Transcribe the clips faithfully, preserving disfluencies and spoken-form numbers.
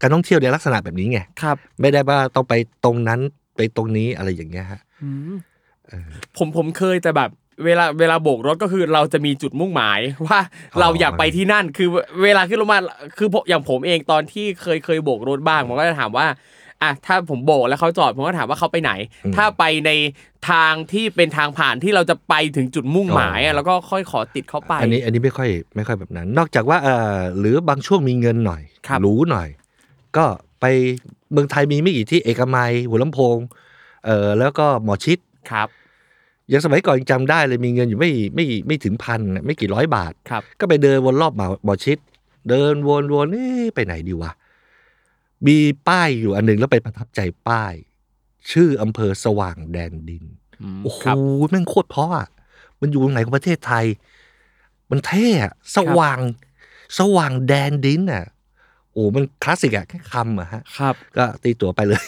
การท่องเที่ยวในลักษณะแบบนี้ไงครับไม่ได้ว่าต้องไปตรงนั้นไปตรงนี้อะไรอย่างเงี้ยฮะอืมเออผมผมเคยแต่แบบเวลาเวลาโบกรถก็คือเราจะมีจุดมุ่งหมายว่าเราอยากไปที่นั่นคือเวลาขึ้นรถมาคืออย่างผมเองตอนที่เคยเคยโบกรถบ้างผมก็จะถามว่าอ่ะถ้าผมโบกแล้วเขาจอดผมก็ถามว่าเขาไปไหนถ้าไปในทางที่เป็นทางผ่านที่เราจะไปถึงจุดมุ่งหมายแล้วก็ค่อยขอติดเข้าไปอันนี้อันนี้ไม่ค่อยไม่ค่อยแบบนั้นนอกจากว่าเออหรือบางช่วงมีเงินหน่อยหรูหน่อยก็ไปเมืองไทยมีไม่กี่ที่เอกมัยหัวลำโพงเออแล้วก็หมอชิดครับอย่างสมัยก่อนจำได้เลยมีเงินอยู่ไม่ไม่ไม่ถึงพันไม่กี่ร้อยบาทก็ไปเดินวนรอบหมอชิดเดินวนวนเอ๊ะไปไหนดีวะมีป้ายอยู่อันนึงแล้วไปประทับใจป้ายชื่ออำเภอสว่างแดนดินโอ้โหแม่งโคตรเพราะอ่ะมันอยู่ตรงไหนของประเทศไทยมันเท่อะสว่างสว่างแดนดินอ่ะโอ้มันคลาสสิกอะแค่คำอะฮะครับก็ตีตั๋วไปเลย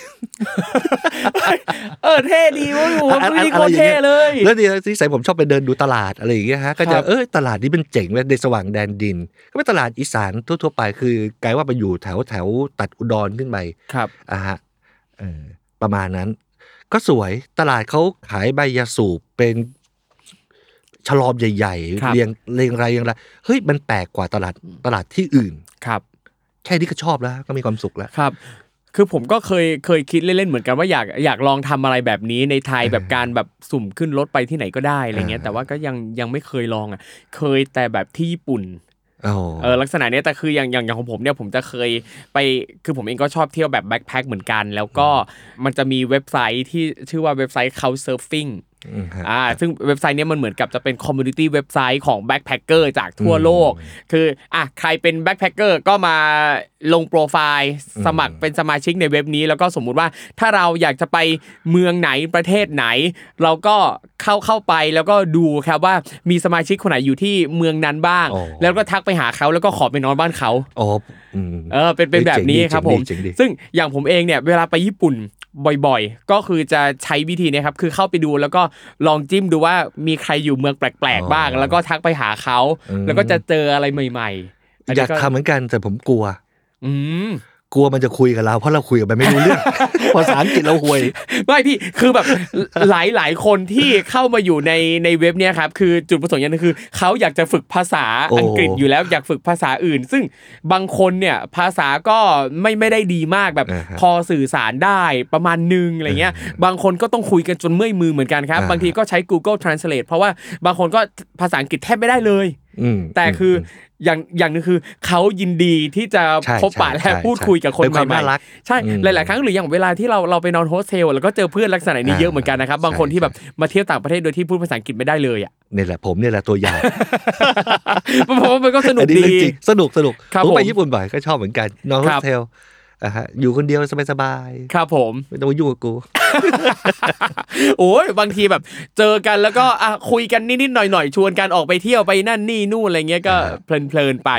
เออเท่ดีวะอยู่มันมีโคตรเท่เลยแล้วนี่นิสัยผมชอบไปเดินดูตลาดอะไรอย่างเงี้ยฮะก็จะเออตลาดนี้เป็นเจ๋งเลยในสว่างแดนดินก็เป็นตลาดอีสานทั่วๆไปคือกลายว่าไปอยู่แถวแถวตัดอุดรขึ้นไปครับอ่ะฮะเออประมาณนั้นก็สวยตลาดเขาขายใบยาสูบเป็นฉลอมใหญ่ๆเรียงเรียงรายอย่างไรเฮ้ยมันแปลกกว่าตลาดตลาดที่อื่นครับแค่นี้ก็ชอบแล้วก็มีความสุขแล้วครับคือผมก็เคยเคยคิดเล่นๆเหมือนกันว่าอยากอยากลองทำอะไรแบบนี้ในไทยแบบการแบบสุ่มขึ้นรถไปที่ไหนก็ได้อะไรเงี้ยแต่ว่าก็ยังยังไม่เคยลองอ่ะเคยแต่แบบที่ญี่ปุ่นเออลักษณะนี้แต่คืออย่างอย่างอย่างของผมเนี่ยผมจะเคยไปคือผมเองก็ชอบเที่ยวแบบแบ็คแพ็คเหมือนกันแล้วก็มันจะมีเว็บไซต์ที่ชื่อว่าเว็บไซต์ Couchsurfingอ่าซึ่งเว็บไซต์เนี้ยมันเหมือนกับจะเป็นคอมมูนิตี้เว็บไซต์ของแบ็คแพคเกอร์จากทั่วโลกคืออ่ะใครเป็นแบ็คแพคเกอร์ก็มาลงโปรไฟล์สมัครเป็นสมาชิกในเว็บนี้แล้วก็สมมุติว่าถ้าเราอยากจะไปเมืองไหนประเทศไหนเราก็เข้าเข้าไปแล้วก็ดูครับว่ามีสมาชิกคนไหนอยู่ที่เมืองนั้นบ้างแล้วก็ทักไปหาเขาแล้วก็ขอไปนอนบ้านเขาอ๋อเออเป็นเป็นแบบนี้ครับผมซึ่งอย่างผมเองเนี่ยเวลาไปญี่ปุ่นบ่อยๆก็คือจะใช้วิธีนี้ครับคือเข้าไปดูแล้วก็ลองจิ้มดูว่ามีใครอยู่เมืองแปลกๆบ้างแล้วก็ทักไปหาเขาแล้วก็จะเจออะไรใหม่ๆอยากทำเหมือนกันแต่ผมกลัวอืมกลัวมันจะคุยกับเราเพราะเราคุยกับมันไม่รู้เรื่องภาษาอังกฤษเราห่วยไม่พี่คือแบบหลายๆคนที่เข้ามาอยู่ในในเว็บเนี้ยครับคือจุดประสงค์อย่างนึงคือเขาอยากจะฝึกภาษาอังกฤษอยู่แล้วอยากฝึกภาษาอื่นซึ่งบางคนเนี่ยภาษาก็ไม่ไม่ได้ดีมากแบบพอสื่อสารได้ประมาณนึงอะไรเงี้ยบางคนก็ต้องคุยกันจนเมื่อยมือเหมือนกันครับบางทีก็ใช้ Google Translate เพราะว่าบางคนก็ภาษาอังกฤษแทบไม่ได้เลยแต่คืออย่างอย่างนึงคือเขายินดีที่จะพบปะและพูดคุยกับคนใหม่ๆใช่หลายๆครั้งหรืออย่างเวลาที่เราเราไปนอนโฮสเทลแล้วก็เจอเพื่อนลักษณะนี้เยอะเหมือนกันนะครับบางคนที่แบบมาเที่ยวต่างประเทศโดยที่พูดภาษาอังกฤษไม่ได้เลยอ่ะนี่แหละผมนี่แหละตัวอย่างเพราะมันก็สนุกดีสนุกสนุกผมไปญี่ปุ่นบ่อยก็ชอบเหมือนกันนอนโฮสเทลอ่ะฮะอยู่คนเดียวสบายๆครับผมไม่ต้องมายุ่งกับกู โอ้ยบางทีแบบเจอกันแล้วก็อ่ะคุยกันนิดๆหน่อยๆชวนกันออกไปเที่ยวไปนั่นนี่นู่นอะไรเงี้ยก็เพลินๆไป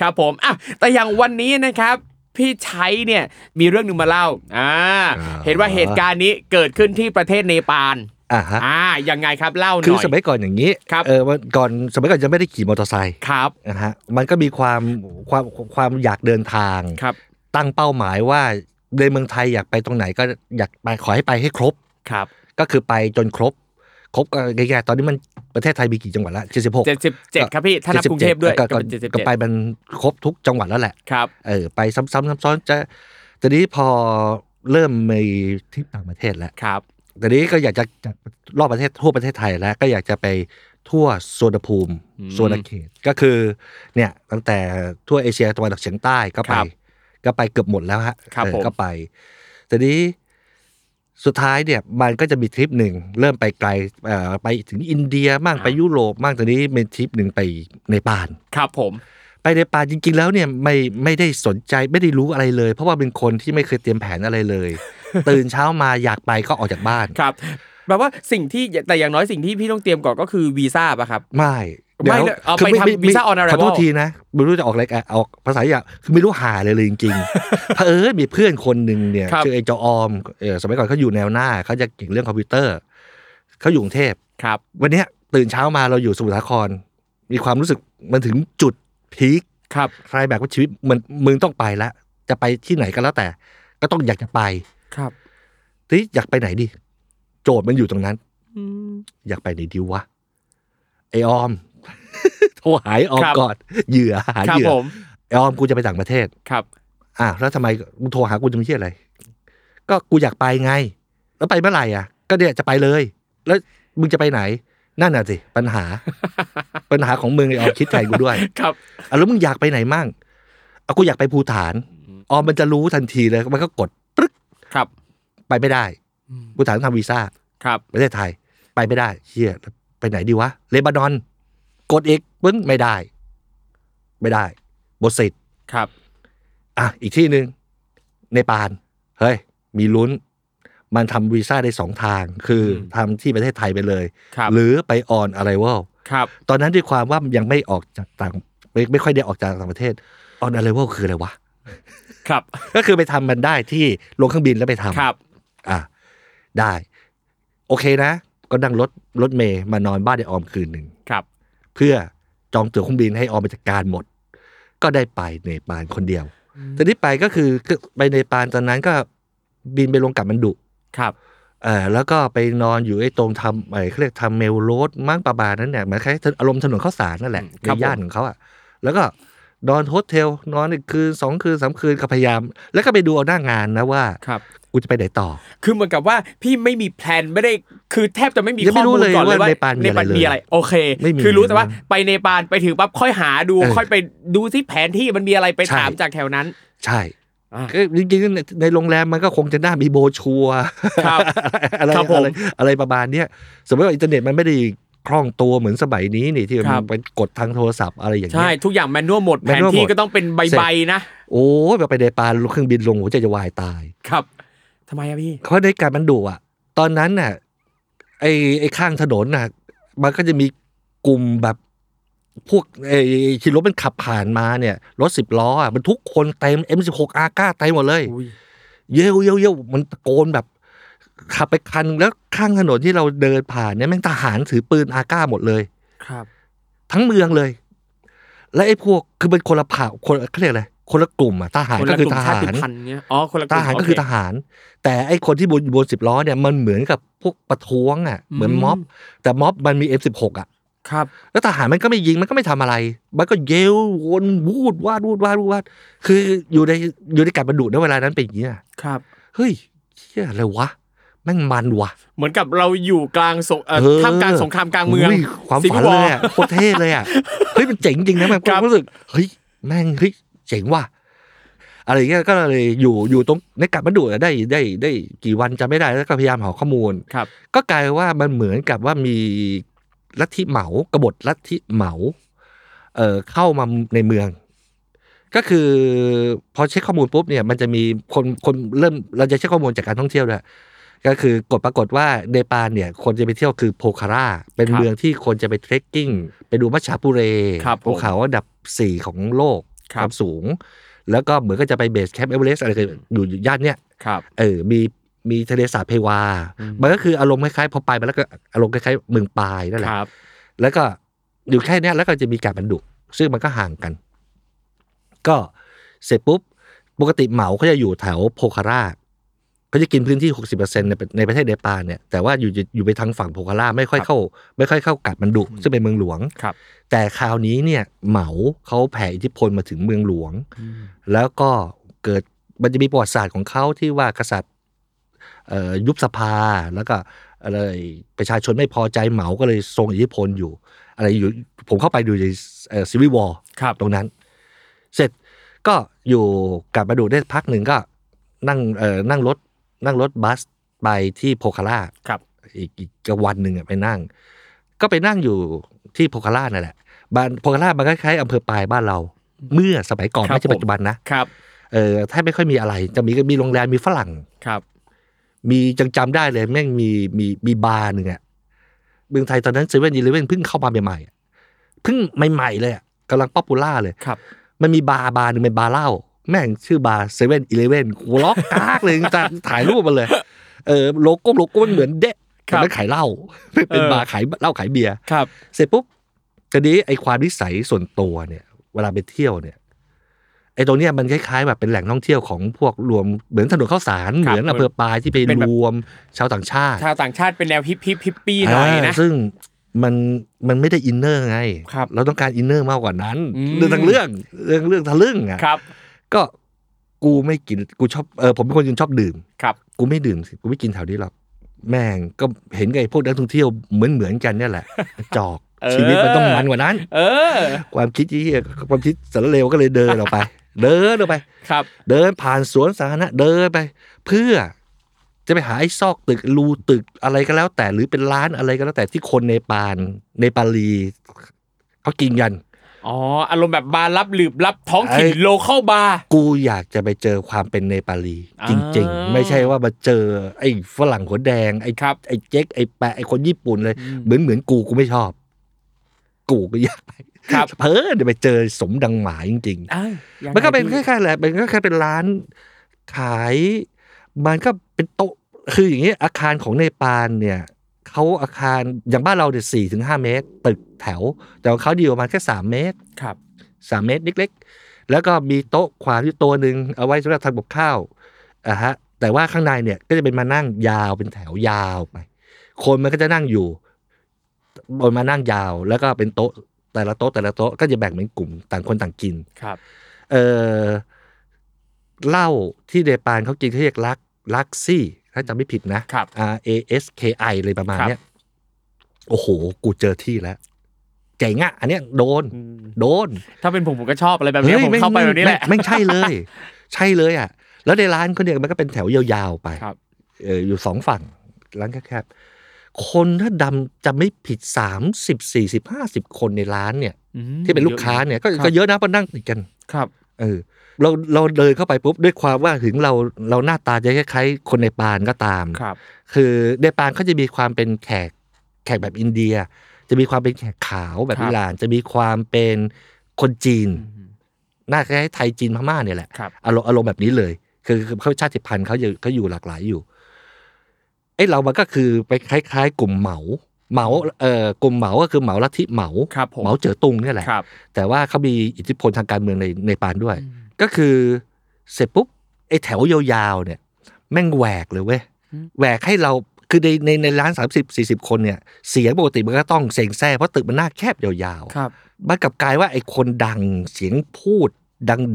ครับผมอ่ะแต่อย่างวันนี้นะครับพี่ชัยเนี่ยมีเรื่องนึงมาเล่าอ่าเห็นว่าเหตุการณ์นี้เกิดขึ้นที่ประเทศเนปาลอ่าฮะอ่ายังไงครับเล่าหน่อยคือสมัยก่อนอย่างงี้เออก่อนสมัยก่อนจะไม่ได้ขี่มอเตอร์ไซค์ครับนะฮะมันก็มีความความความอยากเดินทางตั้งเป้าหมายว่าในเมืองไทยอยากไปตรงไหนก็อยากไปขอให้ไปให้ครบครับก็คือไปจนครบครบง่ายๆตอนนี้มันประเทศไทยมีกี่จังหวัดละเจ็ดสิบหก เจ็ดสิบเจ็ดครับพี่ถ้านับกรุงเทพด้วยก็เจ็ดสิบเจ็ดก็ไปมันครบทุกจังหวัดแล้วแหละครับเออไปซ้ำๆซ้ำซ้อนจะทีนี้พอเริ่มมีทริปต่างประเทศแล้วครับทีนี้ก็อยากจะจัดรอบประเทศทั่วประเทศไทยแล้วก็อยากจะไปทั่วโซนภูมิโซนเขตก็คือเนี่ยตั้งแต่ทั่วเอเชียตะวันออกเฉียงใต้ก็ไปก็ไปเกือบหมดแล้วฮะก็ไปทีนี้สุดท้ายเนี่ยมันก็จะมีทริปหนึ่งเริ่มไปไกลไปถึงอินเดียบ้างไปยุโรปบ้างตอนนี้มีทริปหนึ่งไปเนปาลครับผมไปเนปาลจริงๆแล้วเนี่ยไม่ไม่ได้สนใจไม่ได้รู้อะไรเลยเพราะว่าเป็นคนที่ไม่เคยเตรียมแผนอะไรเลย ตื่นเช้ามาอยากไปก็ออกจากบ้านครับแปลว่าสิ่งที่แต่อย่างน้อยสิ่งที่พี่ต้องเตรียมก่อนก็คือวีซ่าป่ะครับไม่ไม่เอาไปทำวีซ่าออนไลน์ขอโทษทีนะไม่รู้จะออกอะไรออกภาษาอย่างคือไม่รู้หาเลยเลยจริงๆเออมีเพื่อนคนหนึ่งเนี่ยชื่อไอ้เจ้าออมเออสมัยก่อนเขาอยู่แนวหน้าเขาจะเก่งเรื่องคอมพิวเตอร์เขาอยู่กรุงเทพครับวันนี้ตื่นเช้ามาเราอยู่สมุทรสาครมีความรู้สึกมันถึงจุดพีคครับใครแบบว่าชีวิตมันมึงต้องไปละจะไปที่ไหนก็แล้วแต่ก็ต้องอยากจะไปครับทีอยากไปไหนดิโจทย์มันอยู่ตรงนั้นอยากไปไหนดีวะไอ้ออมโทรหายออมก่อนเหยื่อหาเหยื่อออมกูจะไปต่างประเทศครับอ่ะแล้วทำไมกูโทรหากูจะไม่เชื่ออะไรก็กูอยากไปไงแล้วไปเมื่อไหร่อ่ะก็เนี่ยจะไปเลยแล้วมึงจะไปไหนนั่นน่ะสิปัญหาปัญหาของมึงไอ้ออมคิดแทนกูด้วยครับอ่ะแล้วมึงอยากไปไหนมั่งเอากูอยากไปภูฏานออมมันจะรู้ทันทีเลยมันก็กดปึ๊กครับไปไม่ได้ภูฏานทำวีซ่าครับประเทศไทยไปไม่ได้เหี้ยไปไหนดีวะเลบานอนกดอีกปึ้งไม่ได้ไม่ได้บทสิทธิ์ครับอ่ะอีกที่หนึ่งเนปาลเฮ้ยมีลุ้นมันทำวีซ่าได้สองทางคือทำที่ประเทศไทยไปเลยหรือไปออนอะไรวะครับตอนนั้นด้วยความว่ายังไม่ออกจากต่างไม่ไม่ค่อยได้ออกจากต่างประเทศออนอะไรวะคืออะไรวะครับก็คือไปทำมันได้ที่ลงเครื่องบินแล้วไปทำครับอ่ะได้โอเคนะก็นั่งรถรถเมย์มานอนบ้านไอ้ออมคืนหนึ่งครับเพื่อจองตั๋วเครื่องบินให้ออมไปจัดการหมดก็ได้ไปเนปาลคนเดียวตอนที่ไปก็คือไปเนปาลตอนนั้นก็บินไปลงกลับมันดุครับเอ่อแล้วก็ไปนอนอยู่ไอ้ตรงทำไอ้เขาเรียกทำเมลโรดมั่งประมาณนั้นเนี่ยเหมือนคล้ายอารมณ์ถนนข้าวสารนั่นแหละในย่านของเขาอ่ะแล้วก็นอนโฮสเทลนอนอีกคืนสองคืนสามคืนก็พยายามแล้วก็ไปดูเอาหน้างานนะว่ากูจะไปไหนต่อคือเหมือนกับว่าพี่ไม่มีแพลนไม่ได้คือแทบจะไม่มีข้อมูลก่อนเลยว่าเนปาลมีอะไรโอเคคือรู้แต่ว่าไปเนปาลไปถึงปั๊บค่อยหาดูค่อยไปดูซิแผนที่มันมีอะไรไปถามจากแถวนั้นใช่จริงๆในโรงแรมมันก็คงจะน่ามีโบชัวอะไรอะไรอะไรประมาณเนี้ยสมมติว่าอินเทอร์เน็ตมันไม่ได้คล่องตัวเหมือนสมัยนี้นี่ที่มันไปกดทางโทรศัพท์อะไรอย่างเงี้ยใช่ทุกอย่างแมนนวลหมดแผนที่ก็ต้องเป็นใบๆนะโอ้ยไปเนปาลเครื่องบินลงหัวใจจะวายตายครับทำไมอะพี่เขาได้การมันดุอ่ะตอนนั้นน่ะไอ้ไอ้ข้างถนนน่ะมันก็จะมีกลุ่มแบบพวกไอ้ที่รถมันขับผ่านมาเนี่ยรถสิบล้ออ่ะมันทุกคนเต็ม เอ็ม สิบหก อาก้าเต็มหมดเลยเย้ยวๆๆมันตะโกนแบบขับไปคันแล้วข้างถนนที่เราเดินผ่านเนี่ยแม่งทหารถือปืนอาก้าหมดเลยครับทั้งเมืองเลยและไอ้พวกคือเป็นคนละเผ่าคนเค้าเรียกอะไรคนละกลุ่มอ่ะทหารก็คือทหารอ๋อคนละกลุ่มทหารก็คือทหารแต่ไอ้คนที่บนบนสิบล้อเนี่ยมันเหมือนกับพวกประท้วงอ่ะเหมือนม็อบแต่ม็อบมันมี เอฟ สิบหก อ่ะครับแล้วทหารมันก็ไม่ยิงมันก็ไม่ทำอะไรมันก็เย้ววนวูดวาดวูดวาดวูดวาดคืออยู่ในอยู่ในการประดุในเวลานั้นเป็นอย่างเงี้ยครับเฮ้ยเหี้ยอะไรวะแม่งมันว่ะเหมือนกับเราอยู่กลางสงเอ่อท่ามกลางสงครามกลางเมืองความฝันเลยอ่ะโคตรเท่เลยอ่ะเฮ้ยมันเจ๋งจริงนะแบบรู้สึกเฮ้ยแม่งเฮ้ยเจ๋งว่ะอะไรอย่างเงี้ยก็เลยอยู่อยู่ตรงในกลับมาดูได้ได้ได้กี่วันจำไม่ได้แล้วก็พยายามหาข้อมูลก็กลายว่ามันเหมือนกับว่ามีลัทธิเหมากบฏลัทธิเหมาเอ่อเข้ามาในเมืองก็คือพอเช็คข้อมูลปุ๊บเนี่ยมันจะมีคนคนเริ่มเราจะเช็คข้อมูลจากการท่องเที่ยวด้วย ก็คือกฎปรากฏว่าเนปาลเนี่ยคนจะไปเที่ยวคือโพคาร่าเป็นเมืองที่คนจะไปเทรคกิ้งไปดูมัชชาปุเรภูเขาอันดับสี่ของโลกความสูงแล้วก็เหมือนก็จะไปเบสแคมป์เอเวอเรสต์อะไรอยู่ย่านเนี้ยเออมีมีทะเลสาบเพวามันก็คืออารมณ์คล้ายๆพอไปมาแล้วก็อารมณ์คล้ายๆเมืองปายนั่นแหละแล้วก็อยู่แค่นี้แล้วก็จะมีการบรรดุซึ่งมันก็ห่างกันก็เสร็จปุ๊บปกติเหมาเขาจะอยู่แถวโพคาร่าเขาจะกินพื้นที่ หกสิบเปอร์เซ็นต์ ในในประเทศเนปาลเนี่ยแต่ว่าอยู่อยู่ไปทางฝั่งโพคาร่าไม่ค่อยเข้าไม่ค่อยเข้ากัดมันดุซึ่งเป็นเมืองหลวงแต่คราวนี้เนี่ยเหมาเขาแผ่อิทธิพลมาถึงเมืองหลวงแล้วก็เกิดมันจะมีประวัติศาสตร์ของเขาที่ว่ากษัตริย์ยุบสภาแล้วก็อะไรประชาชนไม่พอใจเหมาก็เลยทรงอิทธิพลอยู่อะไรอยู่ผมเข้าไปดูในซีวิววอร์ตรงนั้นเสร็จก็อยู่กลับมาดูได้พักหนึ่งก็นั่งนั่งรถนั่งรถบัสไปที่โพคาร่าอีกอีกวันหนึ่งไปนั่งก็ไปนั่งอยู่ที่โพคาร่านั่นแหละบ้านโพคาร่ามันคล้ายๆอำเภอปายบ้านเราเมื่อสมัยก่อนไม่ใช่ปัจจุบันนะเออถ้าไม่ค่อยมีอะไรจะมีก็มีโรงแรมมีฝรั่งมีจังจำได้เลยแม่งมีมีมีบาร์หนึ่งอ่ะเมืองไทยตอนนั้นเซเว่นอีเลฟเว่นเพิ่งเข้ามาใหม่ๆเพิ่งใหม่ๆเลยกำลังป๊อปปูล่าเลยมันมีบาร์บาร์หนึ่งเป็นบาร์เหล้าแม่งชื่อบาร์เซเว่นอีเลฟเว่นกูล็อกกากเลยจะถ่ายรูปมาเลยเออโลโก้โลโก้เหมือนเดะแต่ไม่ขายเหล้าเป็นบาร์ขายเหล้าขายเบียร์เสร็จปุ๊บทีนี้ไอความนิสัยส่วนตัวเนี่ยเวลาไปเที่ยวเนี่ยไอ้ตรงนี้มันคล้ายๆแบบเป็นแหล่งท่องเที่ยวของพวกรวมเหมือนถนนข้าวสารเหมือนอำเภอปายที่ไปรวมชาวต่างชาติชาวต่างชาติเป็นแนวฮิปฮิปฮิปปี้หน่อยนะซึ่งมันมันไม่ได้อินเนอร์ไงเราต้องการอินเนอร์มากกว่านั้นเรื่องทางเรื่องเรื่องเรื่องทะลึ่งอ่ะก็กูไม่กินกูชอบเออผมเป็นคนชอบดื่มกูไม่ดื่มกูไม่กินแถวนี้หรอกแม่งก็เห็นไงพวกนักท่องเที่ยวเหมือนเหมือนกันนี่แหละจอกชีวิตมันต้องมันกว่านั้นความคิดที่ความคิดสารเลวก็เลยเดินออกไปเดินออกไปเดินผ่านสวนสาธารณะเดินไปเพื่อจะไปหาไอ้ซอกตึกรูตึกอะไรก็แล้วแต่หรือเป็นร้านอะไรก็แล้วแต่ที่คนเนปาลเนปาลีเขากินกันอ๋ออารมณ์แบบบาร์ลับหลืบลับท้องถิ่นโลคอลบาร์กูอยากจะไปเจอความเป็นเนปาลีจริงๆไม่ใช่ว่ามาเจอไอ้ฝรั่งหัวแดงไอ้ครับไอ้เจ๊กไอ้แปะไอ้คนญี่ปุ่นเลยเหมือนเหมือนกูกูไม่ชอบกูก็อยากไปเพิ่นไปเจอสมดังหมายจริงๆมันก็เป็นคล้ายๆแหละมันก็แค่เป็นร้านขายมันก็เป็นโต๊ะคืออย่างนี้อาคารของเนปาลเนี่ยเขาอาคารอย่างบ้านเราเนี่ยสี่ถึงห้าเมตรตึกแถวแต่ของเขาดีประมาณแค่สามเมตรครับสามเมตรเล็กๆแล้วก็มีโต๊ะขวางอยู่ตัวนึงเอาไว้สำหรับทานกับข้าวอ่ะฮะแต่ว่าข้างในเนี่ยก็จะเป็นมานั่งยาวเป็นแถวยาวไปคนมันก็จะนั่งอยู่บนมานั่งยาวแล้วก็เป็นโต๊ะแต่ละโต๊ะแต่ละโต๊ะก็จะแบ่งเป็นกลุ่มต่างคนต่างกินครับเอ่อเหล้าที่เนปาลเขากินเขาเรียกลักลักซี่ถ้าจำไม่ผิดนะ R A S K I เลยประมาณเนี้ยโอ้โหกูเจอที่แล้วเจ๋งอ่ะอันเนี้ยโดนโดนถ้าเป็นผมผมก็ชอบอะไรแบบนี้ผมเข้าไปแบบนี้แหละไม่ใช่เลยใช่เลยอ่ะแล้วในร้านเขาเนี่ยมันก็เป็นแถวยาวๆไปเอออยู่สองฝั่งร้านแคบคนถ้าดำจะไม่ผิดสามสิบ สี่สิบ ห้าสิบคนในร้านเนี่ยที่เป็นลูกค้าเนี่ยก็เยอะนะมานั่งติดกันครับเออเราเราเดินเข้าไปปุ๊บด้วยความว่าถึงเราเราหน้าตาจะคล้ายๆคนในปานก็ตามครับคือในปานเขาจะมีความเป็นแขกแขกแบบอินเดียจะมีความเป็นแขกขาวแบบอิหร่านจะมีความเป็นคนจีนหน้าคล้ายไทยจีนพม่าเนี่ยแหละอารมณ์อารมณ์แบบนี้เลยคือเขาชาติพันธุ์เขาอยู่เขาอยู่หลากหลายอยู่ไอ้เรามันก็คือไปคล้ายๆกลุ่มเหมาเหมาเอ่อกลุ่มเหมาก็คือเหมาลัทธิเหมาเหมาเจ๋อตุงนี่แหละแต่ว่าเขามีอิทธิพลทางการเมืองในในปานด้วยก็คือเสร็จปุ๊บไอ้แถวยาวๆเนี่ยแม่งแหวกเลยเว้ยแหวกให้เราคือในในในร้านสามสิบ สี่สิบคนเนี่ยเสียงปกติมันก็ต้องเสียงแซ่เพราะตึกมันหน้าแคบยาวๆมันกลับกลายว่าไอ้คนดังเสียงพูด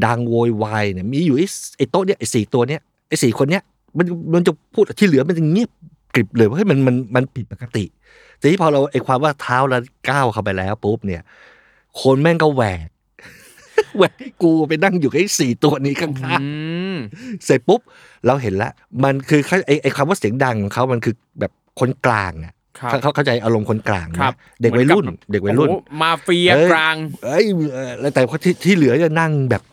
ดังๆโวยวายเนี่ยมีอยู่ไอ้โต๊ะเนี่ยไอ้สี่ตัวเนี่ยไอ้สี่คนเนี่ยมันมันจะพูดที่เหลือมันจะเงียบกริบเลยเพราะให้มันมันมันผิดปกติแต่ที่พอเราไอ้ความว่าเท้าเราก้าวเข้าไปแล้วปุ๊บเนี่ยคนแม่งก็แหวกแหวกกูไปนั่งอยู่กับไอ้สี่ตัวนี้ข้างๆเสร็จปุ๊บเราเห็นแล้วมันคือไอ้ไอ้คำว่าเสียงดังของเขามันคือแบบคนกลางอ่ะเขาเข้าใจอารมณ์คนกลางนะเด็กวัยรุ่นเด็กวัยรุ่นมาเฟียกลางเอ้ยแต่ที่ที่เหลือจะนั่งแบบ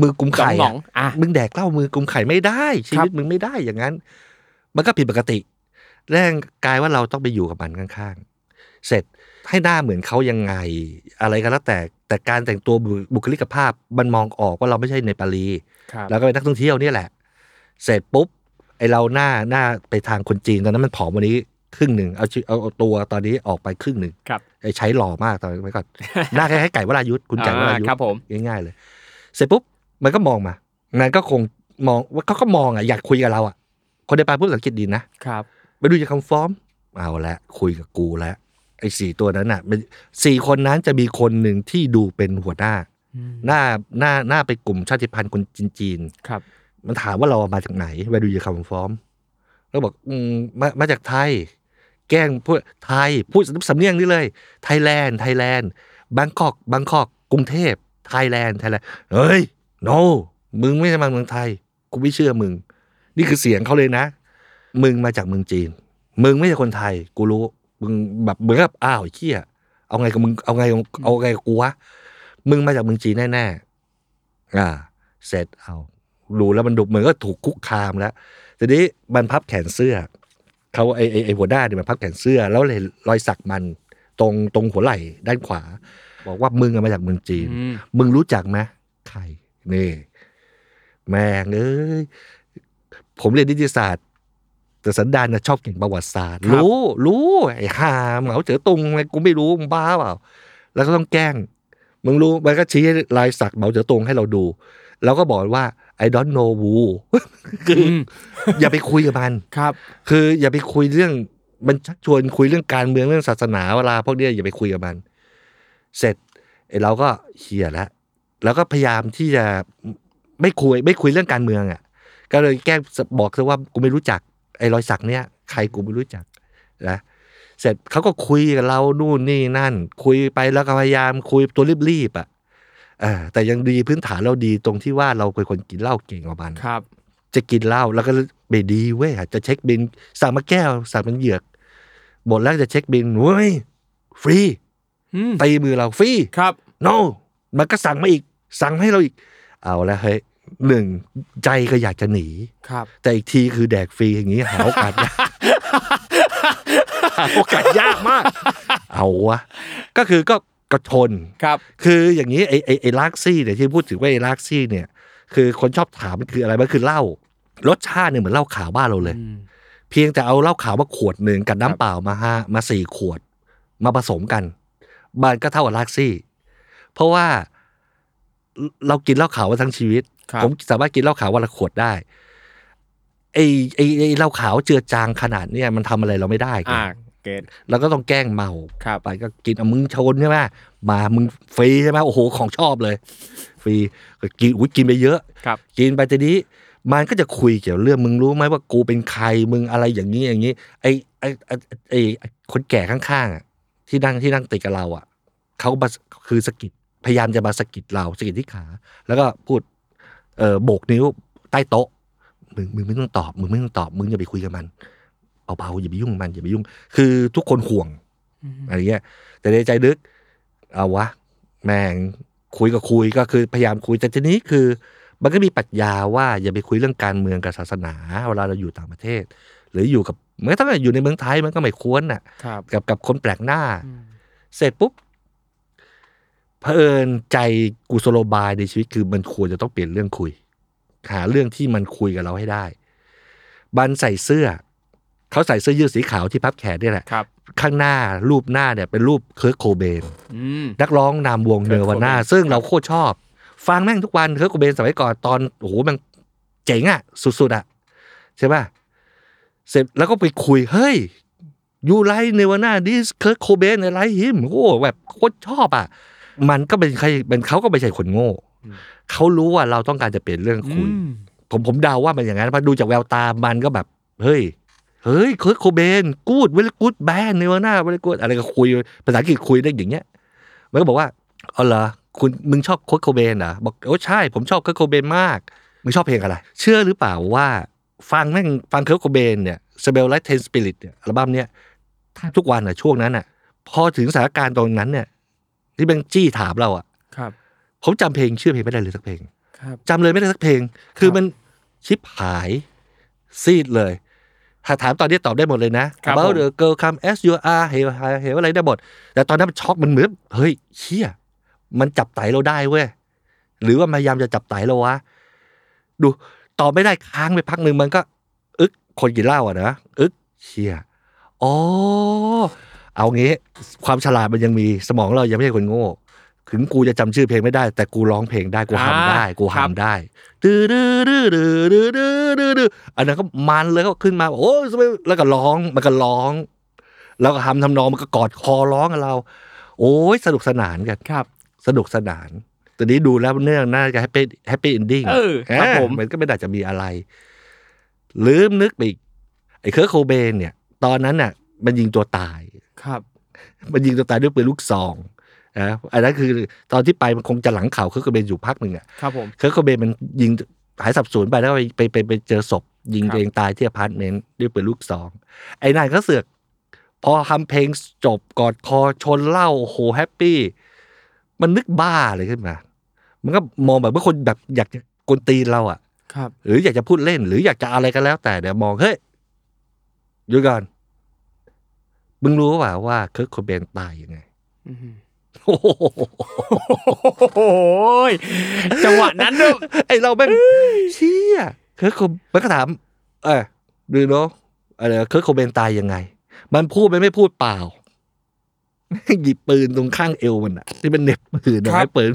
มือกุมไข่มึงแดกเหล้ามือกุมไข่ไม่ได้ชีวิตมึงไม่ได้อย่างนั้น มันก็ผิดปกติร่างกายว่าเราต้องไปอยู่กับมันข้างๆเสร็จให้หน้าเหมือนเขายังไงอะไรก็แล้วแต่แต่การแต่งตัวบุคลิกภาพมันมองออกว่าเราไม่ใช่เนปาลีแล้วก็เป็นนักท่องเที่ยวนี่แหละเสร็จปุ๊บไอเราหน้าหน้าไปทางคนจีนตอนนั้นมันผอมวันนี้ครึ่งหนึ่งเอาเอาตัวตอนนี้ออกไปครึ่งหนึ่งใช้หล่อมากตอนนี้ก่อนหน้าคล้ายๆไก่วรายุทธคุณไก่วรายุทธง่ายๆเลยเสร็จปุ๊บมันก็มองมานั้นก็คงมองว่าเขาก็มองอ่ะอยากคุยกับเราอ่ะคนในปาพูดภาษาอังกฤษดีนะไปดูจากคำฟ้อมเอาละคุยกับกูแล้วไอ้สี่ตัวนั้นน่ะสี่คนนั้นจะมีคนหนึ่งที่ดูเป็นหัวหน้าหน้าหน้าหน้าไปกลุ่มชาติพันธุ์คนจีนๆครับมันถามว่าเรามาจากไหนไปดูจากคำฟ้อมแล้วบอกมามาจากไทยแกล้งพูดไทยพูดสำเนียงนี้เลยไทยแลนด์ไทยแลนด์บางกอกบางกอกกรุงเทพไทยแลนด์ไทยแลนด์เฮ้ยโนมึงไม่ใช่มาเมืองไทยกูไม่เชื่อมึงนี่คือเสียงเขาเลยนะมึงมาจากเมืองจีนมึงไม่ใช่คนไทยกูรู้มึงแบบเหมือนกับอ้าวเขี้ยเอาไงกับมึงเอาไงเอาไงกับกูวะมึงมาจากเมืองจีนแน่ๆอ่าเสร็จเอาดูแล้วมันดุเหมือนก็ถูกคุกคามแล้วทีนี้มันพับแขนเสื้อเขาไอไอไอหัวหน้าเนี่ยมันพับแขนเสื้อแล้วเลยรอยสักมันตรงตรงหัวไหล่ด้านขวาบอกว่ามึงมาจากเมืองจีนมึงรู้จักไหมใครนี่แม่งเอ้ยผมเรียนนิติศาสตร์แต่สันดานน่ะชอบเก่งประวัติศาสตร์รู้รู้ไอ้ห่าเหงาเจ๋อตุงอะไรกูไม่รู้มึงบ้าเปล่าแล้วก็ต้องแกล้งมึงรู้มันก็ชี้ลายสักเหงาเจ๋อตุงให้เราดูแล้วก็บอกว่า I don't know who คืออย่าไปคุยกับมันครับคืออย่าไปคุยเรื่องมันชักชวนคุยเรื่องการเมืองเรื่องศาสนาเวลาพวกเนี้ยอย่าไปคุยกับมันเสร็จไอ้เราก็เหี้ยแล้วแล้วก็พยายามที่จะไม่คุยไม่คุยเรื่องการเมืองอ่ะก็เลยแกล้งบอกซะว่ากูไม่รู้จักไอ้รอยสักเนี้ยใครกูไม่รู้จักนะเสร็จเขาก็คุยกับเรานู่นนี่นั่นคุยไปแล้วก็พยายามคุยตัวรีบๆอ่ะอ่าแต่ยังดีพื้นฐานเราดีตรงที่ว่าเราเป็นคนกินเหล้าเก่งกว่ามันครับจะกินเหล้าแล้วก็ไม่ดีเว้ยจะเช็คบินสั่งมาแก้วสั่งมันเหยือกหมดแล้วจะเช็คบินเว้ยฟรีตีมือเราฟรีครับโนมันก็สั่งมาอีกสั่งให้เราอีกเอาแล้วเฮ้ยหนึ่งใจก็อยากจะหนีแต่อีกทีคือแดกฟรีอย่างนี้หาโอกาสโอกาสยากมากเอาวะก็คือก็กระทนคืออย่างนี้ไอ้ไอ้ไอ้ลักซี่เนี่ยที่พูดถึงว่าไอ้ลักซี่เนี่ยคือคนชอบถามมันคืออะไรมันคือเหล้ารสชาติเนี่ยเหมือนเหล้าขาวบ้านเราเลยเพียงแต่เอาเหล้าขาวมาขวดหนึ่งกับน้ำเปล่ามาห้ามาสี่ขวดมาผสมกันมันก็เท่ากับลักซี่เพราะว่าเรากินเหล้าขาวมาทั้งชีวิตผมสามารถกินเหล้าขาววันละขวดได้ไอ้ไอ้ไอ้เหล้าขาวเจือจางขนาดเนี้ยมันทำอะไรเราไม่ได้อ่าเกตแล้วก็ต้องแกล้งเมาไปก็กินเอามึงชนใช่ไหมมามึงฟรีใช่ไหมโอ้โหของชอบเลยฟรีกินอุ้ยกินไปเยอะกินไปทีนี้มันก็จะคุยเกี่ยวเรื่องมึงรู้ไหมว่ากูเป็นใครมึงอะไรอย่างนี้อย่างนี้ไอ้ไอ้ไอ้คนแก่ข้างๆที่นั่งที่นั่งติดกับเราอ่ะเขาคือสะกิดพยายามจะมาสะกิดเราสะกิดที่ขาแล้วก็พูดเออโบกนิ้วใต้โต๊ะมึงมึงไม่ต้องตอบมึงไม่ต้องตอบมึงอย่าไปคุยกับมันเบาๆอย่าไปยุ่งมันอย่าไปยุ่งคือทุกคนห่วง mm-hmm. อะไรเงี้ยแต่ในใจนึกเอาวะแม่งคุยก็คุยก็คือพยายามคุยแต่ทีนี้คือมันก็มีปรัชญาว่าอย่าไปคุยเรื่องการเมืองกับศาสนาเวลาเราอยู่ต่างประเทศหรืออยู่กับเมื่อถ้าเราอยู่ในเมืองไทยมันก็ไม่ควรน่ะกับกับคนแปลกหน้า mm-hmm. เสร็จปุ๊บเผอิญใจกุศโลบายในชีวิตคือมันควรจะต้องเปลี่ยนเรื่องคุยหาเรื่องที่มันคุยกับเราให้ได้บันใส่เสื้อเขาใส่เสื้อยืดสีขาวที่พับแขนนี่แหละข้างหน้ารูปหน้าเนี่ยเป็นรูปเคิร์ทโคเบนนักร้องนำวงเนวาน่าซึ่งเราโคตรชอบฟังแม่งทุกวันเคิร์ทโคเบนสมัยก่อนตอนโอ้โหมันเจ๋งอ่ะสุดๆอ่ะใช่ป่ะเสร็จแล้วก็ไปคุยเฮ้ยยูไลค์เนวาน่าดิสเคิร์ทโคเบนไอไลค์ฮิมโอ้แบบโคตรชอบอ่ะมันก็เป็นใครเป็นเขาก็ไม่ใช่คนโง่เขารู้ว่าเราต้องการจะเปลี่ยนเรื่องคุยผมผมเดาว่ามันอย่างนั้นเพราะดูจากแววตามันก็แบบเฮ้ยเฮ้ยเคิร์ทโคเบนกูดเวลกูดแบนในวันหน้าเวลกูดอะไรก็คุยภาษาอังกฤษคุยได้อย่างเงี้ยมันก็บอกว่าอ๋อเหรอคุณมึงชอบเคิร์ทโคเบนเหรอบอกโอ้ใช่ผมชอบเคิร์ทโคเบนมากมึงชอบเพลงอะไรเชื่อหรือเปล่าว่าฟังแม่งฟังเคิร์ทโคเบนเนี่ย Survival Trip X เนี่ยอัลบั้มเนี้ยทุกวันน่ะช่วงนั้นน่ะพอถึงสถานการณ์ตรงนั้นเนี่ยที่แบงจี้ถามเราอ่ะครับผมจำเพลงชื่อเพลงไม่ได้เลยสักเพลงจำเลยไม่ได้สักเพลงคือมันชิบหายซีดเลย ถามตอนนี้ตอบได้หมดเลยนะ about the girl come as you are เห็นอะไรได้หมดแต่ตอนนั้นมันช็อกมันเหมือนเฮ้ยเชี่ยมันจับไตเราได้เว้ยหรือว่าพยายามจะจับไตเราวะดูตอบไม่ได้ค้างไปพักนึงมันก็อึ๊กคนกินเหล้าอ่ะนะอึ๊กเชี่ยอ๋อเอางี้ความฉลาดมันยังมีสมองเรายังไม่ใช่คนโง่ถึงกูจะจำชื่อเพลงไม่ได้แต่กูร้องเพลงได้กูฮัมได้กูฮัมได้ดื้อๆๆๆๆๆอันนั้นก็มันเลยก็ขึ้นมาโอ้แล้วก็ร้องมันก็ร้องแล้วก็ฮัมทำนองมันก็กอดคอร้องกับเราโอ้ยสนุกสนานกันครับสนุกสนานตอนนี้ดูแล้วเนื่องน่าจะแฮปปี้แฮปปี้เอนดิ้งครับผมมันก็ไม่น่าจะมีอะไรลืมนึกไปอีกไอ้เคิร์กโคเบนเนี่ยตอนนั้นน่ะมันยิงตัวตายครับมันยิงตัวตายด้วยปืนลูกซองนะอันนั้นคือตอนที่ไปมันคงจะหลังข่าวเคิร์กโคเบนอยู่พักหนึ่งอ่ะครับผมเคิร์กโคเบนมันยิงหายสับสนไปแล้วไปไปไปเจอศพยิงตัวเองตายที่อพาร์ตเมนต์ด้วยปืนลูกซองไอ้นายก็เสือกพอทำเพลงจบกอดคอชนเหล้าโหแฮปปี้มันนึกบ้าอะไรขึ้นมามันก็มองแบบว่าคนแบบอยากจะกวนตีนเราอ่ะครับหรืออยากจะพูดเล่นหรืออยากจะอะไรก็แล้วแต่เดี๋ยวมองเฮ้ยดูก่อนมึงรู้ป่ะว่าเคิร์กโคเบนตายยังไงโอ้โหจังหวะนั้นเนอะไอเราแม่งเชี่ยเคิร์กโคมันก็ถามเออดูเนาะอะไรเคิร์กโคเบนตายยังไงมันพูดมันไม่พูดเปล่าหยิบปืนตรงข้างเอวมันอ่ะที่มันเหน็บปืนเอาไว้ปืน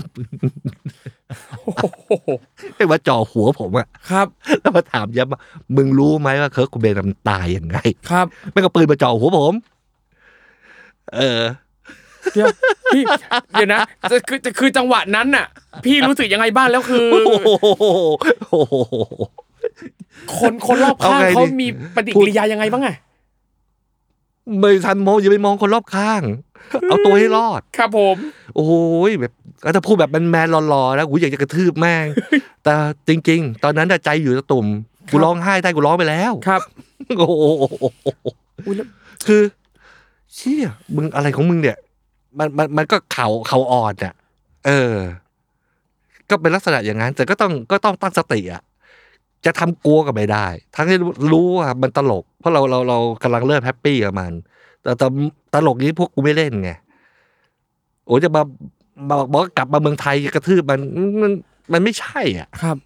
ไอ้ว่าจ่อหัวผมอ่ะครับแล้วมาถามย้ำว่ามึงรู้ไหมว่าเคิร์กโคเบนมันตายยังไงครับไม่ก็ปืนมาจ่อหัวผมเออเดี๋ยวพี่เดี๋ยวนะจะคือจะคือจังหวะนั้นน่ะพี่รู้สึกยังไงบ้างแล้วคือคนคนรอบข้างเขามีปฏิกิริยายังไงบ้างอ่ะไม่ทันมองอย่าไปมองคนรอบข้างเอาตัวให้รอดครับผมโอ้ยแบบถ้าพูดแบบแมนๆหล่อๆนะกูอยากจะกระทืบแม่งแต่จริงๆตอนนั้นใจอยู่ตะตุ่มกูร้องไห้ได้กูร้องไปแล้วครับโอ้โหคือเชี่ยมึงอะไรของมึงเนี่ยมันมันมันก็เข่าเข่าอ่อนอ่ะเออก็เป็นลักษณะอย่างนั้นแต่ก็ต้องก็ต้องตั้งสติอ่ะจะทำกลัวกับไม่ได้ทั้งที่รู้ว่ามันตลกเพราะเราเราเรากำลังเริ่มแฮปปี้กับมันแต่แต่ตลกนี้พวกกูไม่เล่นไงโอ้จะมาบอกกลับมาเมืองไทยกระทืบมันมันมันไม่ใช่อ่ะครับ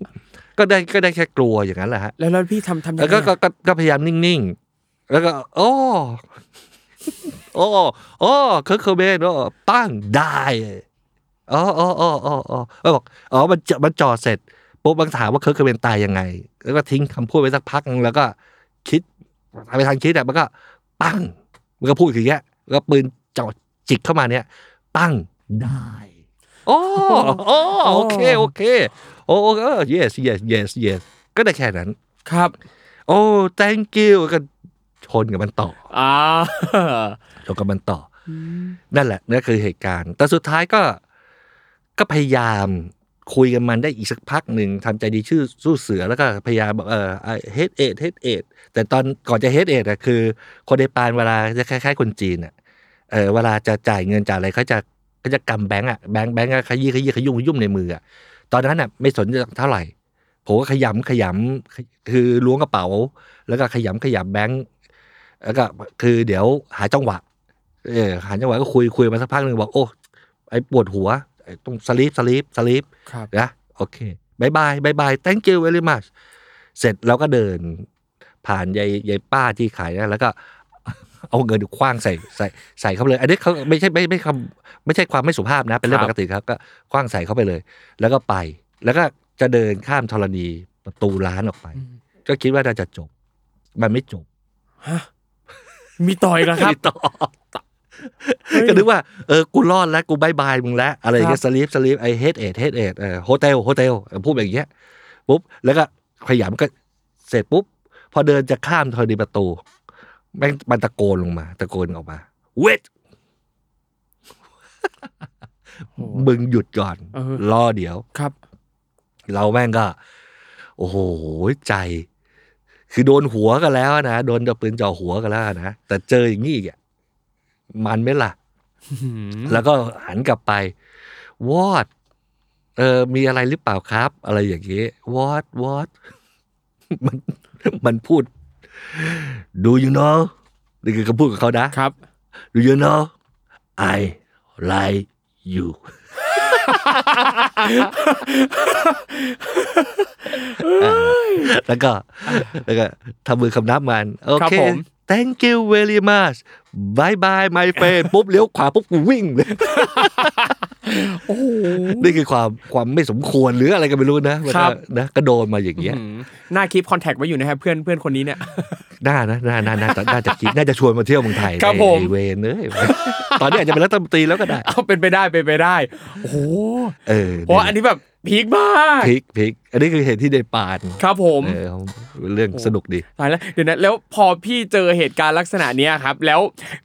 ก็ได้ก็ได้แค่กลัวอย่างนั้นแหละฮะแล้วแล้วพี่ทำทำแล้วก็ก็ก็พยายามนิ่งๆแล้วก็โอ้โอ้โอ้เคิร์กโคเบนปั้งได้อ๋ออ๋ออ๋ออ๋อแล้วบอกอ๋อมันจะมันจ่อเสร็จปุ๊บบางถามว่าเคิร์กโคเบนตายยังไงแล้วก็ทิ้งคำพูดไว้สักพักแล้วก็คิดไปทางคิดแต่มันก็ปั้งมันก็พูดอย่างเงี้ยแล้วปืนจ่อจิกเข้ามาเนี้ยปั้งได้โอ้โอ้โอเคโอเคโอ้เออ yes yes yes yes ก็ได้แค่นั้นครับโอ้ thank you ก็ชนกับมันต่ออ่าชนกับมันต่อนั่นแหละนั่นคือเหตุการณ์แต่สุดท้ายก็ก็พยายามคุยกับมันได้อีกสักพักหนึ่งทำใจดีชื่อสู้เสือแล้วก็พยายามเออเฮดเอทเฮดเอทแต่ตอนก่อนจะเฮดเอทอ่ะคือคนเนปาลเวลาจะคล้ายๆคนจีนอ่ะเออเวลาจะจ่ายเงินจ่ายอะไรเขาจะเขาจะกำแบงก์อ่ะแบงก์แบงก์ขยี้ขยี้ขยุ่มขยุ่มในมืออ่ะตอนนั้นอ่ะไม่สนเท่าไหร่ผมก็ขยำขยำคือล้วงกระเป๋าแล้วก็ขยำขยำแบงก์แล้วก็คือเดี๋ยวหาจังหวะเออหาจังหวะก็คุยคุยมาสักพักหนึ่งบอกโอ้ไอ้ปวดหัวต้องสลีปสลีปสลีปนะโอเคบายบายบายบาย thank you very much เสร็จแล้วก็เดินผ่านยายยายป้าที่ขายนะแล้วก็เอาเงินคว้างใส่ใส่ใส่เข้าไปเลยอันนี้เขาไม่ใช่ไม่ไม่คำไม่ใช่ความไม่สุภาพนะเป็นเรื่องปกติครับก็คว้างใส่เข้าไปเลยแล้วก็ไปแล้วก็จะเดินข้ามธรณีประตูร้านออกไปก็คิดว่าน่าจะจบมันไม่จบฮะมีต่ออีกแล้วครับมีต่อก็นึกว่าเออกูรอดแล้วกูบายบายมึงแล้วอะไรอย่างเงี้ยสลีปสลีปไอเฮดเอทเฮดเอทเออโฮเทลโฮเทลพูดแบบอย่างเงี้ยปุ๊บแล้วก็ขยำก็เสร็จปุ๊บพอเดินจะข้ามธรณีประตูแม่งมันตะโกนลงมาตะโกนออกมาเวทมึงหยุดก่อนรอเดี๋ยวครับเราแม่งก็โอ้โหใจคือโดนหัวกันแล้วนะโดนเอาปืนจ่อหัวกันแล้วนะแต่เจออย่างงี้อีกมันไม่ล่ะ แล้วก็หันกลับไป what เออมีอะไรหรือเปล่าครับอะไรอย่างงี้ what what มันมันพูด Do you know นี่คือคำพูดของเขานะครับ Do you know I like you แล้วก็แล้วก็ทำมือคำนับมันโอเค Thank you very much Bye bye my friend ปุ๊บเลี้ยวขวาปุ๊บกูวิ่งเลยโอ้นี่คือความความไม่สมควรหรืออะไรกันไม่รู้นะนะก็โดนมาอย่างเงี้ยหน้าคลิปคอนแทคไว้อยู่นะครับเพื่อนเพื่อนคนนี้เนี่ยน่านะน่าน่าน่าจะคิดน่าจะชวนมาเที่ยวเมืองไทยในเวเนยตอนนี้อาจจะเป็นรัฐมนตรีแล้วก็ได้เอาเป็นไปได้เป็นไปได้โอ้โหเออเพราะอันนี้แบบพีคมากพีคพีคอันนี้คือเหตุที่เนปาลครับผมเออเรื่องสนุกดีตายแล้วเดี๋ยวนะแล้วพอพี่เจอเหตุการณ์ลักษณะเนี้ยครับแล้ว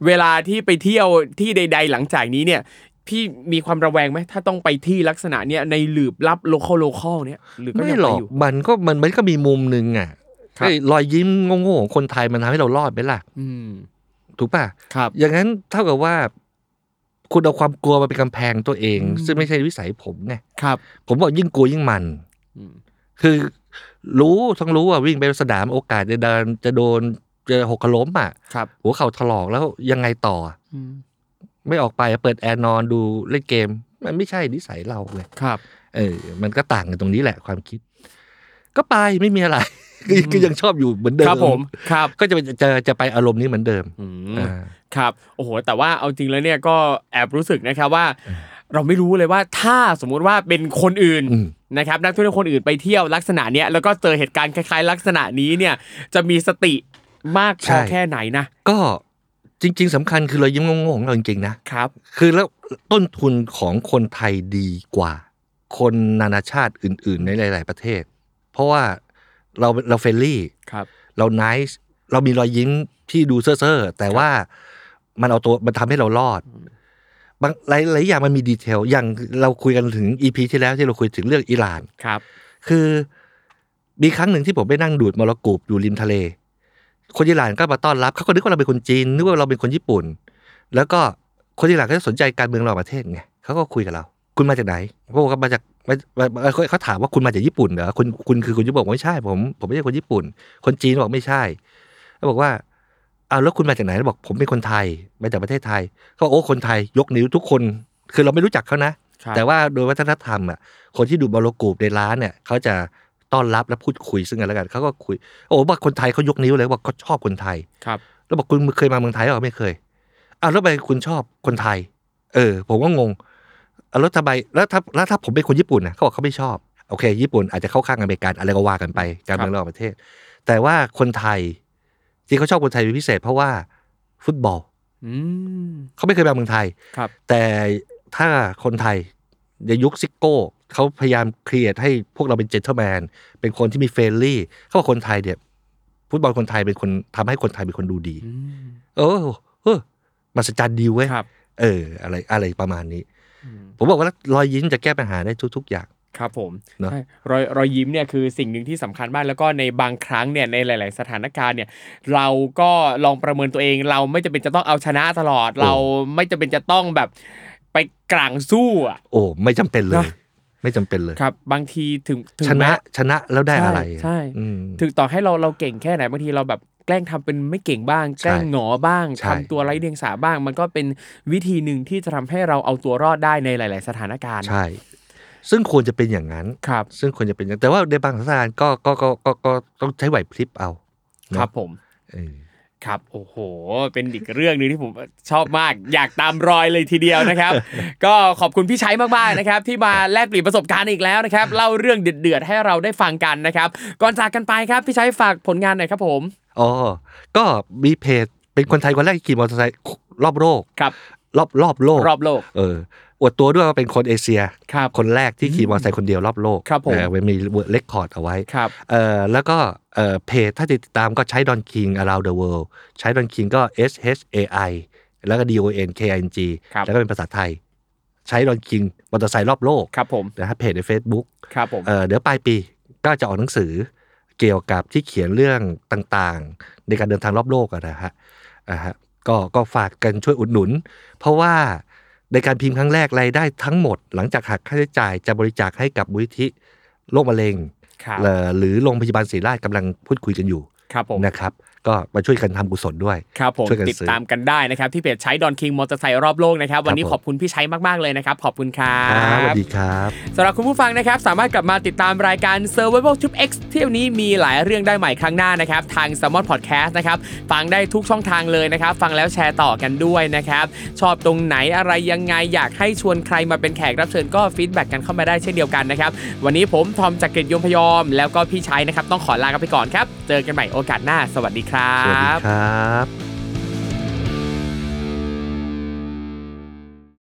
เวลาที่ไปเที่ยวที่ใดๆหลังจากนี้เนี่ยพี่มีความระแวงไหมถ้าต้องไปที่ลักษณะเนี้ยในหลืบลับโลคอลโลคอลเนี้ยหรือก็ยังไปอยู่มันก็มันมันก็มีมุมนึงอ่ะไอ้รอยยิ้มโง่ๆของคนไทยมันทำให้เรารอดไหมล่ะถูกป่ะครับอย่างนั้นเท่ากับว่าคุณเอาความกลัวมาเป็นกำแพงตัวเองซึ่งไม่ใช่วิสัยผมไงครับผมบอกยิ่งกลัวยิ่งมันคือรู้ทั้งรู้ว่าวิ่งไปสนามโอกาสจะโดนจะโดนจะหกขล้มอ่ะหัวเข่าถลอกแล้วยังไงต่อไม่ออกไปเปิดแอร์นอนดูเล่นเกมมันไม่ใช่นิสัยเราเลยครับเออมันก็ต่างกันตรงนี้แหละความคิดก็ไปไม่มีอะไรก็ยังชอบอยู่เหมือนเดิมครับผมครับก็จะจะจะไปอารมณ์นี้เหมือนเดิมอ่าครับโอ้โหแต่ว่าเอาจริงแล้วเนี่ยก็แอบรู้สึกนะครับว่าเราไม่รู้เลยว่าถ้าสมมุติว่าเป็นคนอื่นนะครับนักท่องเที่ยวคนอื่นไปเที่ยวลักษณะเนี้ยแล้วก็เจอเหตุการณ์คล้ายๆลักษณะนี้เนี่ยจะมีสติมากพอแค่ไหนนะก็จริงๆสำคัญคือเรายิ้มงงๆของเราจริงๆนะครับคือแล้วต้นทุนของคนไทยดีกว่าคนนานาชาติอื่นๆในหลายๆประเทศเพราะว่าเราเราเฟรนลี่เราไนซ์เรามีรอยยิ้มที่ดูเซ่อๆแต่ว่ามันเอาตัวมันทำให้เรารอดบางหลายๆอย่างมันมีดีเทลอย่างเราคุยกันถึง อี พี ที่แล้วที่เราคุยถึงเรื่องอิหร่านครับคือมีครั้งหนึ่งที่ผมไปนั่งดูดมรกตอยู่ริมทะเลคนอิหร่านก็มาต้อนรับเขาก็นึกว่าเราเป็นคนจีนนึกว่าเราเป็นคนญี่ปุ่นแล้วก็คนอิหร่านก็สนใจการเมืองระหว่างประเทศไงเขาก็คุยกับเราคุณมาจากไหนเขาบอกว่ามาจากเขาถามว่าคุณมาจากญี่ปุ่นเหรอคุณคุณคือคุณจะบอกไม่ใช่ผมผมไม่ใช่คนญี่ปุ่นคนจีนบอกไม่ใช่เขาบอกว่าอ้าวแล้วคุณมาจากไหนเขาบอกผมเป็นคนไทยมาจากประเทศไทยเขาโอ้คนไทยยกนิ้วทุกคนคือเราไม่รู้จักเขานะแต่ว่าโดยวัฒนธรรมอ่ะคนที่ดูบอลกูบในร้านเนี่ยเขาจะต้อนรับและพูดคุยซึ่งกันและกันเขาก็คุยโอ้บอกคนไทยเขายกนิ้วเลยบอกเขาชอบคนไทยครับแล้วบอกคุณเคยมาเมืองไทยหรือไม่เคยอ้าวแล้วทำไมคุณชอบคนไทยเออผมก็งงแล้วทำไมแล้วถ้าแล้วถ้าผมเป็นคนญี่ปุ่นนะเขาบอกเขาไม่ชอบโอเคญี่ปุ่นอาจจะเข้าข้างอเมริกันอะไรก็ว่ากันไปการเมืองระหว่างประเทศแต่ว่าคนไทยที่เขาชอบคนไทยเป็นพิเศษเพราะว่าฟุตบอลเขาไม่เคยมาเมืองไทยแต่ถ้าคนไทยในยุคซิโก้เขาพยายามครีเอทให้พวกเราเป็นเจนเทิลแมนเป็นคนที่มีเฟรนลี่เขาบอกคนไทยเนี่ยฟุตบอลคนไทยเป็นคนทำให้คนไทยเป็นคนดูดีโอ้เออมหัศจรรย์ดีเว้ยเอออะไรอะไรประมาณนี้ผมบอกว่ารอยยิ้มจะแก้ปัญหาได้ทุกๆอย่างครับผมเนาะรอยรอยยิ้มเนี่ยคือสิ่งหนึ่งที่สำคัญมากแล้วก็ในบางครั้งเนี่ยในหลายๆสถานการณ์เนี่ยเราก็ลองประเมินตัวเองเราไม่จำเป็นจะต้องเอาชนะตลอดเราไม่จำเป็นจะต้องแบบไปกลางสู้อ่ะโอ้ไม่จำเป็นเลยไม่จำเป็นเลยครับบางทีถึงชนะชนะแล้วได้อะไรใช่ถึงต่อให้เราเราเก่งแค่ไหนบางทีเราแบบแกล้งทำเป็นไม่เก่งบ้างแกล้งหงอบ้างทำตัวไร้เดียงสาบ้างมันก็เป็นวิธีหนึ่งที่จะทำให้เราเอาตัวรอดได้ในหลายๆสถานการณ์ใช่ซึ่งควรจะเป็นอย่างนั้นครับซึ่งควรจะเป็นอย่างแต่ว่าในบางสถานก็ก็ก็ก็ก็ต้องใช้ไหวพริบเอาครับผมครับโอ้โหเป็นอีกเรื่องนึงที่ผมชอบมากอยากตามรอยเลยทีเดียวนะครับก็ขอบคุณพี่ชัยมากๆนะครับที่มาแลกเปลี่ยนประสบการณ์อีกแล้วนะครับเล่าเรื่องเดือดๆให้เราได้ฟังกันนะครับก่อนจากกันไปครับพี่ชัยฝากผลงานหน่อยครับผมอ๋อก็มีเพจเป็นคนไทยคนแรกที่ขี่มอเตอร์ไซค์รอบโลกครับรอบรอบโลกรอบโลกเอออวดตัวด้วยว่าเป็นคนเอเชียคนแรกที่ขี่มอเตอร์ไซค์คนเดียวรอบโลกนะเว้ยมีเรคคอร์ดเอาไว้เอ่อแล้วก็เอ่อเพจถ้าติดตามก็ใช้ Don King Around the World ใช้ Don King ก็ S H A I แล้วก็ D O N K I N G แล้วก็เป็นภาษาไทยใช้ Don King มอเตอร์ไซค์รอบโลกนะฮะเพจใน Facebook ครับผมเอ่อเดี๋ยวปลายปีก็จะออกหนังสือเกี่ยวกับที่เขียนเรื่องต่างๆในการเดินทางรอบโลกอ่ะนะฮะอ่าฮะก็ก็ฝากกันช่วยอุดหนุนเพราะว่าในการพิมพ์ครั้งแรกรายได้ทั้งหมดหลังจากหักค่าใช้จ่ายจะบริจาคให้กับมูลนิธิโรคมะเร็งหรือโรงพยาบาลศรีราชกำลังพูดคุยกันอยู่นะครับ ก็มาช่วยกันทำกุศลด้วยครับผมติดตามกันได้นะครับที่เพจใช้ดอนคิงมอเตอร์ไซค์รอบโลกนะครับวันนี้ขอบคุณพี่ใช้มากๆเลยนะครับขอบคุณครับสวัสดีครับสำหรับคุณผู้ฟังนะครับสามารถกลับมาติดตามรายการ Survival Trip X เที่ยวนี้มีหลายเรื่องได้ใหม่ครั้งหน้านะครับทาง Salmon Podcast นะครับฟังได้ทุกช่องทางเลยนะครับฟังแล้วแชร์ต่อกันด้วยนะครับชอบตรงไหนอะไรยังไงอยากให้ชวนใครมาเป็นแขกรับเชิญก็ฟีดแบคกันเข้ามาได้เช่นเดียวกันนะครับวันนี้ผมทอมจักริดยมพยอมแล้วก็พี่ใช้นะครับต้องขอลากันไปก่อนครับเจอกันใหม่โอกาสหน้าสวัสดีครับสวัสดีครับ